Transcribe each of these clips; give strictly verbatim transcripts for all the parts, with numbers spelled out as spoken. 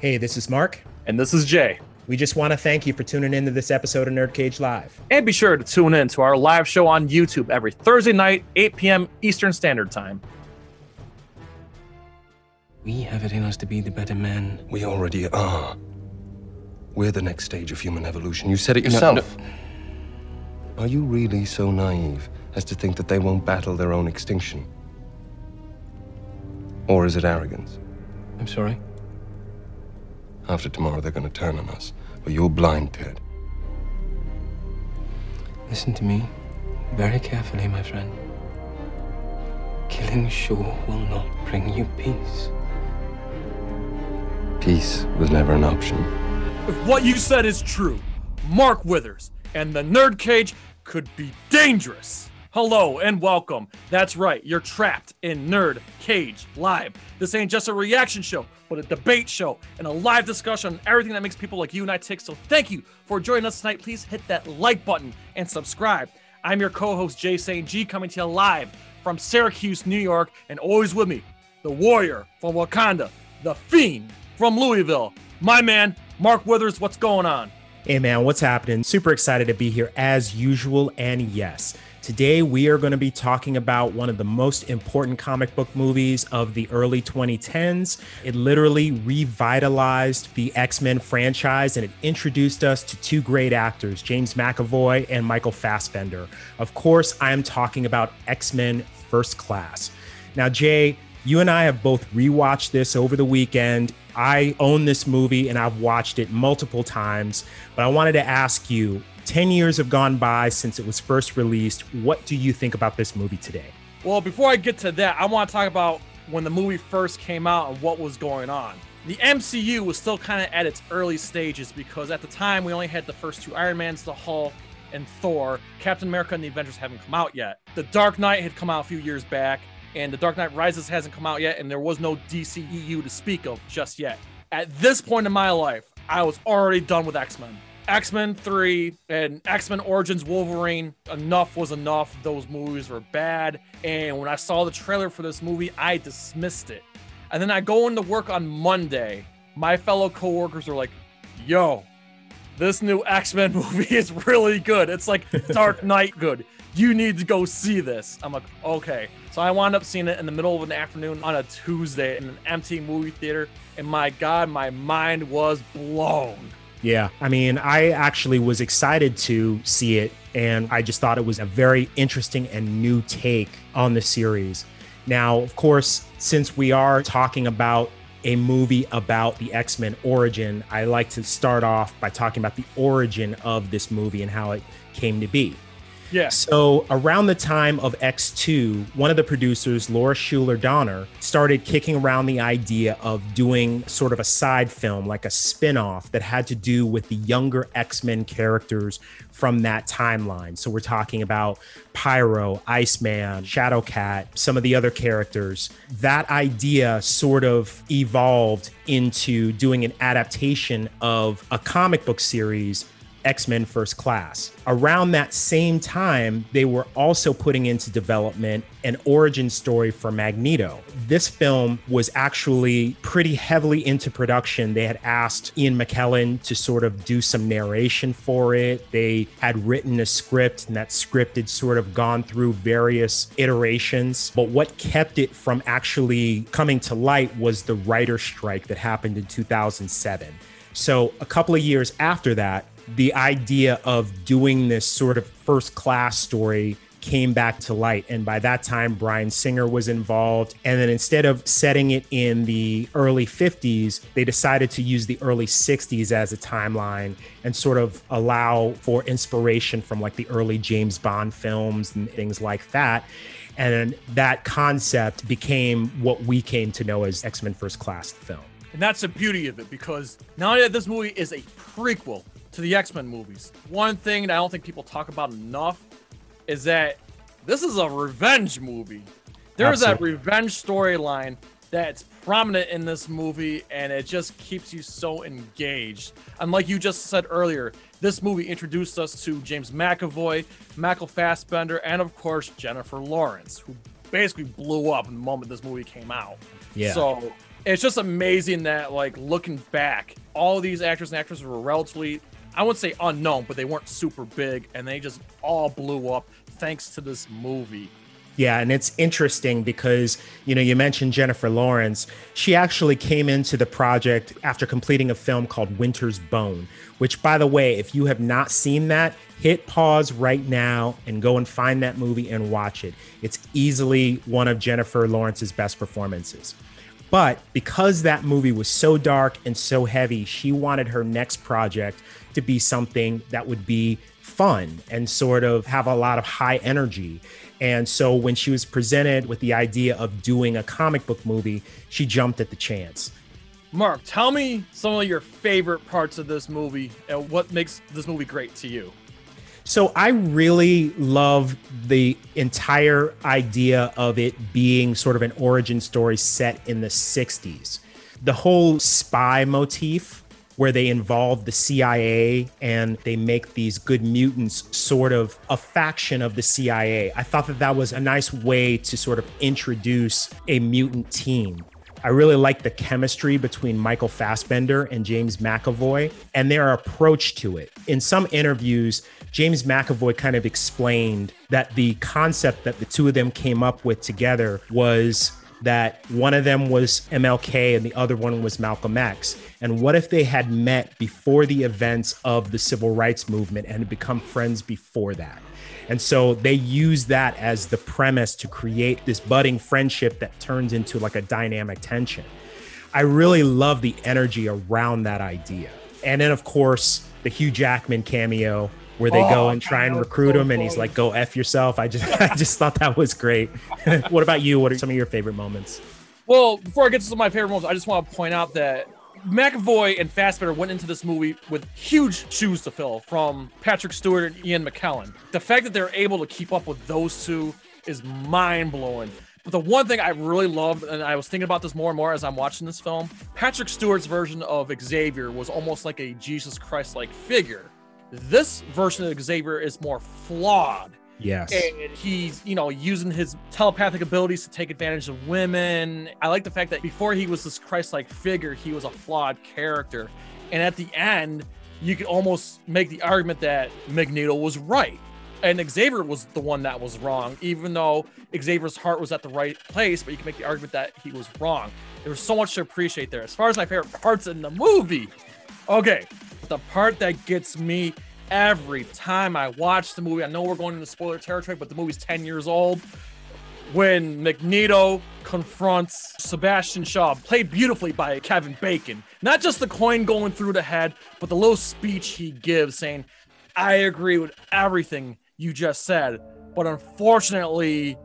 Hey, this is Mark. And this is Jay. We just want to thank you for tuning in to this episode of Nerd Cage Live. And be sure to tune in to our live show on YouTube every Thursday night, eight p.m. Eastern Standard Time. We have it in us to be the better men. We already are. We're the next stage of human evolution. You said it yourself. No, no. Are you really so naive as to think that they won't battle their own extinction? Or is it arrogance? I'm sorry? After tomorrow, they're going to turn on us. But you're blind, Ted. Listen to me very carefully, my friend. Killing Shaw will not bring you peace. Peace was never an option. If what you said is true, Mark Withers and the Nerd Cage could be dangerous. Hello and welcome. That's right, you're trapped in Nerd Cage Live. This ain't just a reaction show, but a debate show and a live discussion on everything that makes people like you and I tick. So thank you for joining us tonight. Please hit that like button and subscribe. I'm your co-host, Jay Saint G, coming to you live from Syracuse, New York, and always with me, the warrior from Wakanda, the fiend from Louisville, my man, Mark Withers. What's going on? Hey man, what's happening? Super excited to be here as usual, and yes, today we are going to be talking about one of the most important comic book movies of the early twenty tens. It literally revitalized the X-Men franchise, and it introduced us to two great actors, James McAvoy and Michael Fassbender. Of course, I am talking about X-Men First Class. Now, Jay, you and I have both rewatched this over the weekend. I own this movie and I've watched it multiple times, but I wanted to ask you, ten years have gone by since it was first released. What do you think about this movie today? Well, before I get to that, I want to talk about when the movie first came out and what was going on. The M C U was still kind of at its early stages because at the time we only had the first two Iron Mans, the Hulk, and Thor. Captain America and the Avengers haven't come out yet. The Dark Knight had come out a few years back, and The Dark Knight Rises hasn't come out yet, and there was no D C E U to speak of just yet. At this point in my life, I was already done with X-Men. X-Men three and X-Men Origins Wolverine, enough was enough. Those movies were bad. And when I saw the trailer for this movie, I dismissed it. And then I go into work on Monday. My fellow coworkers are like, yo, this new X-Men movie is really good. It's like Dark Knight good. You need to go see this. I'm like, okay. So I wound up seeing it in the middle of an afternoon on a Tuesday in an empty movie theater. And my God, my mind was blown. Yeah, I mean, I actually was excited to see it, and I just thought it was a very interesting and new take on the series. Now, of course, since we are talking about a movie about the X-Men origin, I like to start off by talking about the origin of this movie and how it came to be. Yeah. So around the time of X two, one of the producers, Laura Shuler Donner, started kicking around the idea of doing sort of a side film, like a spin-off that had to do with the younger X-Men characters from that timeline. So we're talking about Pyro, Iceman, Shadowcat, some of the other characters. That idea sort of evolved into doing an adaptation of a comic book series, X-Men First Class. Around that same time, they were also putting into development an origin story for Magneto. This film was actually pretty heavily into production. They had asked Ian McKellen to sort of do some narration for it. They had written a script, and that script had sort of gone through various iterations. But what kept it from actually coming to light was the writer's strike that happened in two thousand seven. So a couple of years after that, the idea of doing this sort of first class story came back to light. And by that time, Bryan Singer was involved. And then instead of setting it in the early fifties, they decided to use the early sixties as a timeline and sort of allow for inspiration from like the early James Bond films and things like that. And that concept became what we came to know as X-Men First Class film. And that's the beauty of it, because not only that this movie is a prequel to the X-Men movies. One thing that I don't think people talk about enough is that this is a revenge movie. There's that revenge storyline that's prominent in this movie, and it just keeps you so engaged. And like you just said earlier, this movie introduced us to James McAvoy, Michael Fassbender, and of course, Jennifer Lawrence, who basically blew up the moment this movie came out. Yeah. So And it's just amazing that, like, looking back, all these actors and actresses were relatively, I wouldn't say unknown, but they weren't super big, and they just all blew up thanks to this movie. Yeah, and it's interesting because, you know, you mentioned Jennifer Lawrence. She actually came into the project after completing a film called Winter's Bone, which, by the way, if you have not seen that, hit pause right now and go and find that movie and watch it. It's easily one of Jennifer Lawrence's best performances. But because that movie was so dark and so heavy, she wanted her next project to be something that would be fun and sort of have a lot of high energy. And so when she was presented with the idea of doing a comic book movie, she jumped at the chance. Mark, tell me some of your favorite parts of this movie and what makes this movie great to you. So I really love the entire idea of it being sort of an origin story set in the sixties. The whole spy motif, where they involve the C I A and they make these good mutants sort of a faction of the C I A. I thought that that was a nice way to sort of introduce a mutant team. I really like the chemistry between Michael Fassbender and James McAvoy and their approach to it. In some interviews, James McAvoy kind of explained that the concept that the two of them came up with together was that one of them was M L K and the other one was Malcolm X. And what if they had met before the events of the civil rights movement and had become friends before that? And so they use that as the premise to create this budding friendship that turns into like a dynamic tension. I really love the energy around that idea. And then, of course, the Hugh Jackman cameo, where they oh, go and try and recruit so him, and he's like, "Go F yourself." I just, I just thought that was great. What about you? What are some of your favorite moments? Well, before I get to some of my favorite moments, I just want to point out that McAvoy and Fassbender went into this movie with huge shoes to fill from Patrick Stewart and Ian McKellen. The fact that they're able to keep up with those two is mind-blowing. But the one thing I really loved, and I was thinking about this more and more as I'm watching this film, Patrick Stewart's version of Xavier was almost like a Jesus Christ-like figure. This version of Xavier is more flawed. Yes. And he's, you know, using his telepathic abilities to take advantage of women. I like the fact that before he was this Christ-like figure, he was a flawed character. And at the end, you could almost make the argument that Magneto was right and Xavier was the one that was wrong, even though Xavier's heart was at the right place, but you can make the argument that he was wrong. There was so much to appreciate there. As far as my favorite parts in the movie, okay, the part that gets me every time I watch the movie, I know we're going into spoiler territory, but the movie's ten years old. When Magneto confronts Sebastian Shaw, played beautifully by Kevin Bacon, not just the coin going through the head, but the little speech he gives saying, "I agree with everything you just said, but unfortunately,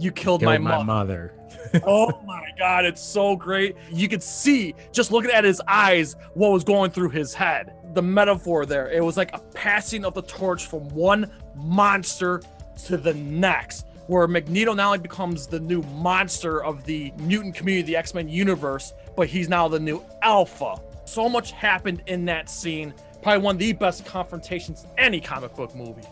you killed, killed my, my mother. mother. Oh my God, it's so great. You could see, just looking at his eyes, what was going through his head. The metaphor there, it was like a passing of the torch from one monster to the next, where Magneto not only becomes the new monster of the mutant community, the X-Men universe, but he's now the new alpha. So much happened in that scene. Probably one of the best confrontations in any comic book movie.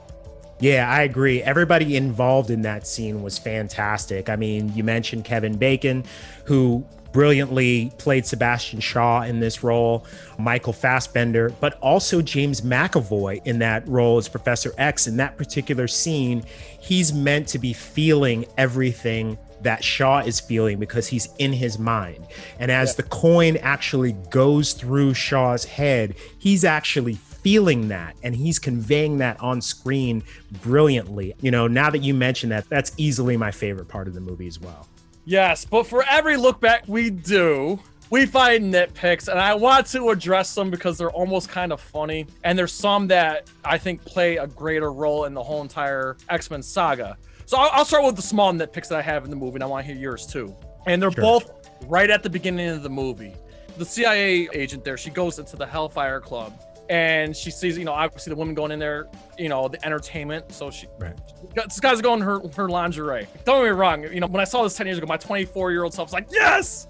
Yeah, I agree. Everybody involved in that scene was fantastic. I mean, you mentioned Kevin Bacon, who brilliantly played Sebastian Shaw in this role, Michael Fassbender, but also James McAvoy in that role as Professor X. In that particular scene, he's meant to be feeling everything that Shaw is feeling because he's in his mind. And as yeah. the coin actually goes through Shaw's head, he's actually feeling that, and he's conveying that on screen brilliantly. You know, now that you mention that, that's easily my favorite part of the movie as well. Yes, but for every look back we do, we find nitpicks, and I want to address them because they're almost kind of funny, and there's some that I think play a greater role in the whole entire X-Men saga. So I'll start with the small nitpicks that I have in the movie, and I want to hear yours too. And they're sure. both right at the beginning of the movie. The C I A agent there, she goes into the Hellfire Club, and she sees, you know, obviously the woman going in there, you know, the entertainment. So she, right. this guy's going in her, her lingerie. Don't get me wrong. You know, when I saw this ten years ago, my twenty-four-year-old self's like, yes.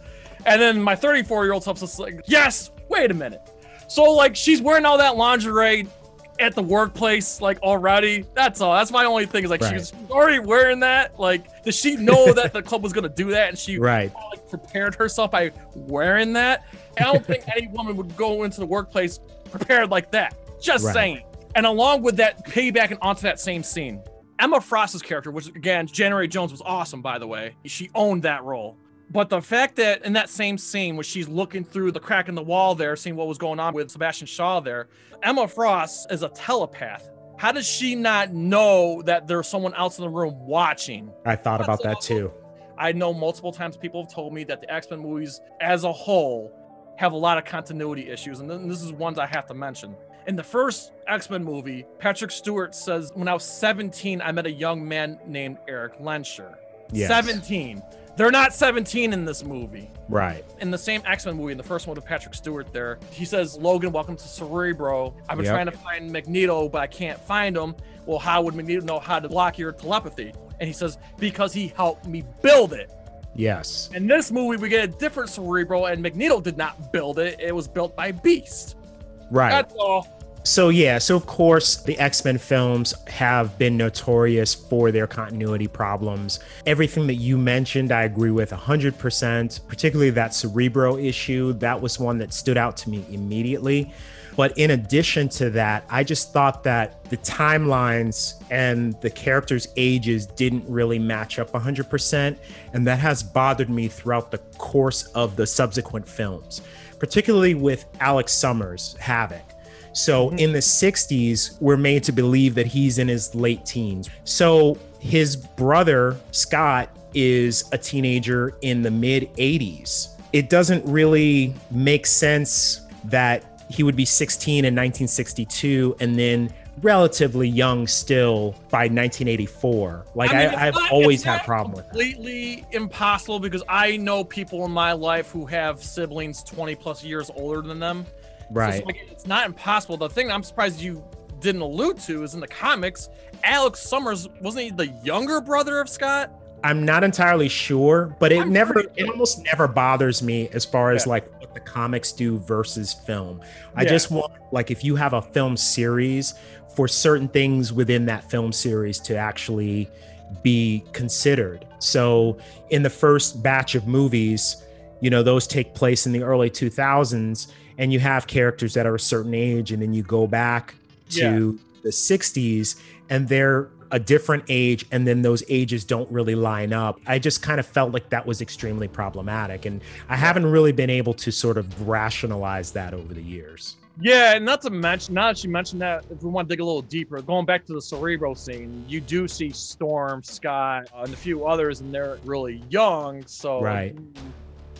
And then my thirty-four-year-old self's like, yes, wait a minute. So like, she's wearing all that lingerie at the workplace, like, already. That's all. That's my only thing is, like, right. she was already wearing that. Like, did she know that the club was going to do that? And she right. like, prepared herself by wearing that. And I don't think any woman would go into the workplace prepared like that. Just right. saying. And along with that, payback and onto that same scene, Emma Frost's character, which, again, January Jones was awesome, by the way. She owned that role. But the fact that in that same scene where she's looking through the crack in the wall there, seeing what was going on with Sebastian Shaw there, Emma Frost is a telepath. How does she not know that there's someone else in the room watching? I thought That's about that too. I know multiple times people have told me that the X-Men movies as a whole have a lot of continuity issues. And this is ones I have to mention. In the first X-Men movie, Patrick Stewart says, when I was seventeen, I met a young man named Eric Lenscher. Yes. seventeen. They're not seventeen in this movie. Right. In the same X-Men movie, in the first one with Patrick Stewart there, he says, Logan, welcome to Cerebro. I've been yep. trying to find Magneto, but I can't find him. Well, how would Magneto know how to block your telepathy? And he says, because he helped me build it. Yes. In this movie, we get a different Cerebro, and Magneto did not build it. It was built by Beast. Right. That's all. So, yeah, so of course, the X-Men films have been notorious for their continuity problems. Everything that you mentioned, I agree with one hundred percent, particularly that Cerebro issue. That was one that stood out to me immediately. But in addition to that, I just thought that the timelines and the characters' ages didn't really match up one hundred percent. And that has bothered me throughout the course of the subsequent films, particularly with Alex Summers' Havoc. So in the sixties, we're made to believe that he's in his late teens. So his brother, Scott, is a teenager in the mid eighties. It doesn't really make sense that he would be sixteen in nineteen sixty-two and then relatively young still by nineteen eighty-four. Like, I mean, I, I've not, always had a problem with that. Completely impossible, because I know people in my life who have siblings twenty plus years older than them. Right. So, so like, it's not impossible. The thing that I'm surprised you didn't allude to is in the comics, Alex Summers, wasn't he the younger brother of Scott? I'm not entirely sure, but it I'm never, it almost never bothers me as far as yeah. like what the comics do versus film. I yeah. just want, like, if you have a film series, for certain things within that film series to actually be considered. So in the first batch of movies, you know, those take place in the early two thousands. And you have characters that are a certain age, and then you go back to yeah. the sixties and they're a different age, and then those ages don't really line up. I just kind of felt like that was extremely problematic, and I haven't really been able to sort of rationalize that over the years. Yeah, and not to mention, now that you mentioned that, if we want to dig a little deeper, going back to the Cerebro scene, you do see Storm, Scott, and a few others, and they're really young, so... Right.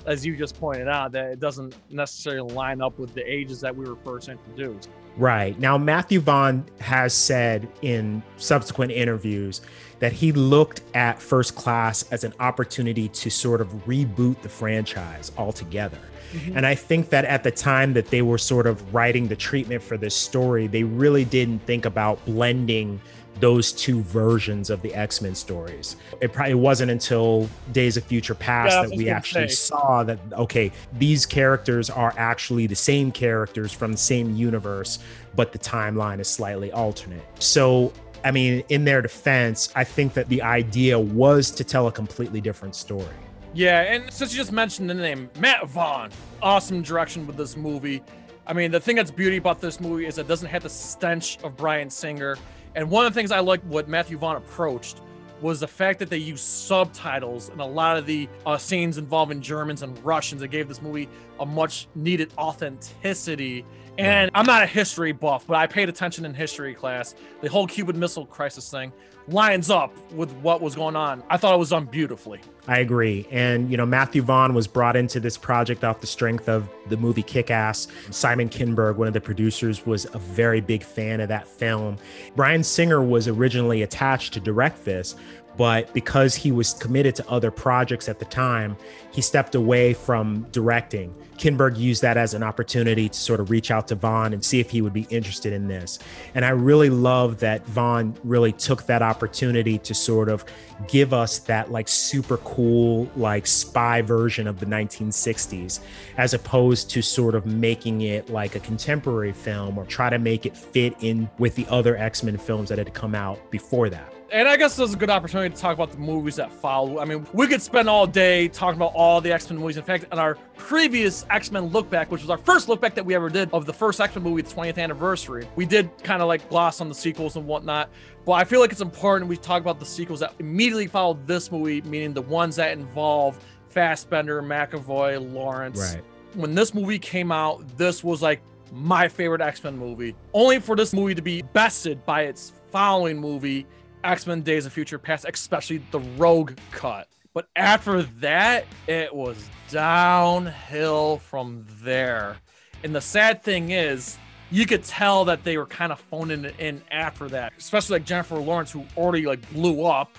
As you just pointed out, that it doesn't necessarily line up with the ages that we were first introduced. Right. Now, Matthew Vaughn has said in subsequent interviews that he looked at First Class as an opportunity to sort of reboot the franchise altogether. Mm-hmm. And I think that at the time that they were sort of writing the treatment for this story, they really didn't think about blending those two versions of the X-Men stories. It probably wasn't until Days of Future Past yeah, that we actually say. saw that, okay, these characters are actually the same characters from the same universe, but the timeline is slightly alternate. So, I mean, in their defense, I think that the idea was to tell a completely different story. Yeah, and since you just mentioned the name, Matt Vaughn, awesome direction with this movie. I mean, the thing that's beauty about this movie is it doesn't have the stench of Bryan Singer. And one of the things I liked what Matthew Vaughn approached was the fact that they used subtitles in a lot of the uh, scenes involving Germans and Russians. It gave this movie a much needed authenticity. And I'm not a history buff, but I paid attention in history class. The whole Cuban Missile Crisis thing lines up with what was going on. I thought it was done beautifully. I agree. And, you know, Matthew Vaughn was brought into this project off the strength of the movie Kick-Ass. Simon Kinberg, one of the producers, was a very big fan of that film. Bryan Singer was originally attached to direct this, but because he was committed to other projects at the time, he stepped away from directing. Kinberg used that as an opportunity to sort of reach out to Vaughn and see if he would be interested in this. And I really love that Vaughn really took that opportunity to sort of give us that like super cool, like spy version of the nineteen sixties, as opposed to sort of making it like a contemporary film or try to make it fit in with the other X-Men films that had come out before that. And I guess this is a good opportunity to talk about the movies that follow. I mean, we could spend all day talking about all the X-Men movies. In fact, in our previous X-Men look back, which was our first look back that we ever did of the first X-Men movie, the twentieth anniversary, we did kind of like gloss on the sequels and whatnot. But I feel like it's important we talk about the sequels that immediately followed this movie, meaning the ones that involve Fassbender, McAvoy, Lawrence. Right. When this movie came out, this was like my favorite X-Men movie, only for this movie to be bested by its following movie, X-Men Days of Future Past, especially the Rogue cut. But after that, it was downhill from there. And the sad thing is, you could tell that they were kind of phoning it in after that, especially like Jennifer Lawrence, who already like blew up.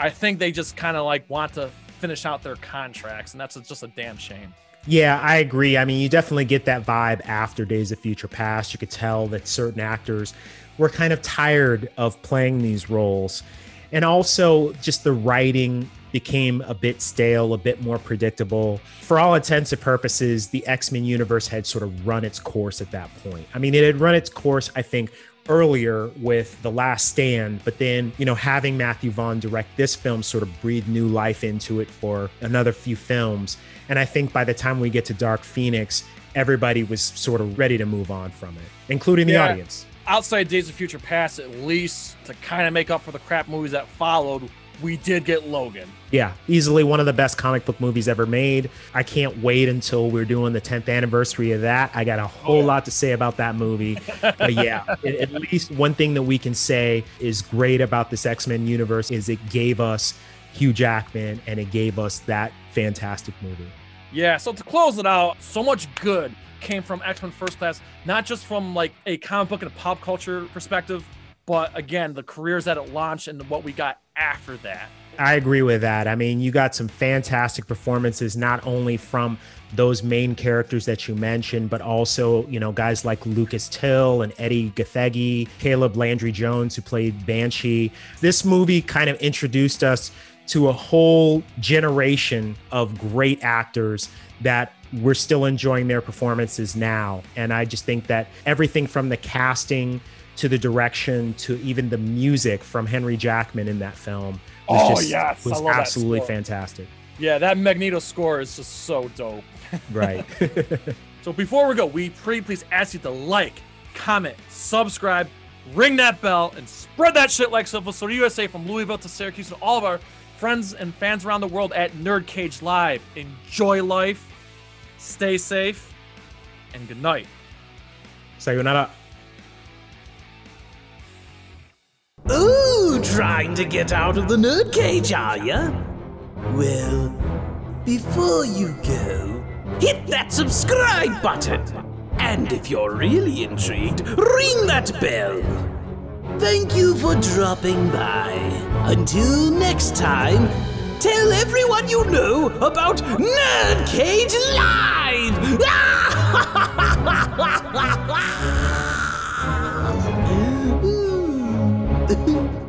I think they just kind of like want to finish out their contracts, and that's just a damn shame. Yeah, I agree. I mean, you definitely get that vibe after Days of Future Past. You could tell that certain actors were kind of tired of playing these roles. And also just the writing became a bit stale, a bit more predictable. For all intents and purposes, the X-Men universe had sort of run its course at that point. I mean, it had run its course, I think, earlier with The Last Stand, but then, you know, having Matthew Vaughn direct this film sort of breathed new life into it for another few films. And I think by the time we get to Dark Phoenix, everybody was sort of ready to move on from it, including the yeah. audience. Outside Days of Future Past, at least to kind of make up for the crap movies that followed, we did get Logan. Yeah, easily one of the best comic book movies ever made. I can't wait until we're doing the tenth anniversary of that. I got a whole oh. lot to say about that movie. But yeah, it, at least one thing that we can say is great about this X-Men universe is it gave us Hugh Jackman and it gave us that fantastic movie. Yeah, so to close it out, so much good came from X-Men First Class, not just from like a comic book and a pop culture perspective, but again, the careers that it launched and what we got after that. I agree with that. I mean, you got some fantastic performances, not only from those main characters that you mentioned, but also, you know, guys like Lucas Till and Eddie Gathegi, Caleb Landry Jones, who played Banshee. This movie kind of introduced us to a whole generation of great actors that we're still enjoying their performances now. And I just think that everything from the casting to the direction to even the music from Henry Jackman in that film was oh, just yes. was absolutely fantastic. Yeah, that Magneto score is just so dope. Right. So before we go, we pretty please ask you to like, comment, subscribe, ring that bell, and spread that shit like Silver U S A from Louisville to Syracuse and all of our friends and fans around the world at Nerd Cage Live. Enjoy life, stay safe, and good night. Sayonara. Ooh, trying to get out of the nerd cage, are ya? Well, before you go, hit that subscribe button. And if you're really intrigued, ring that bell. Thank you for dropping by. Until next time, tell everyone you know about Nerd Cage Live! Ah!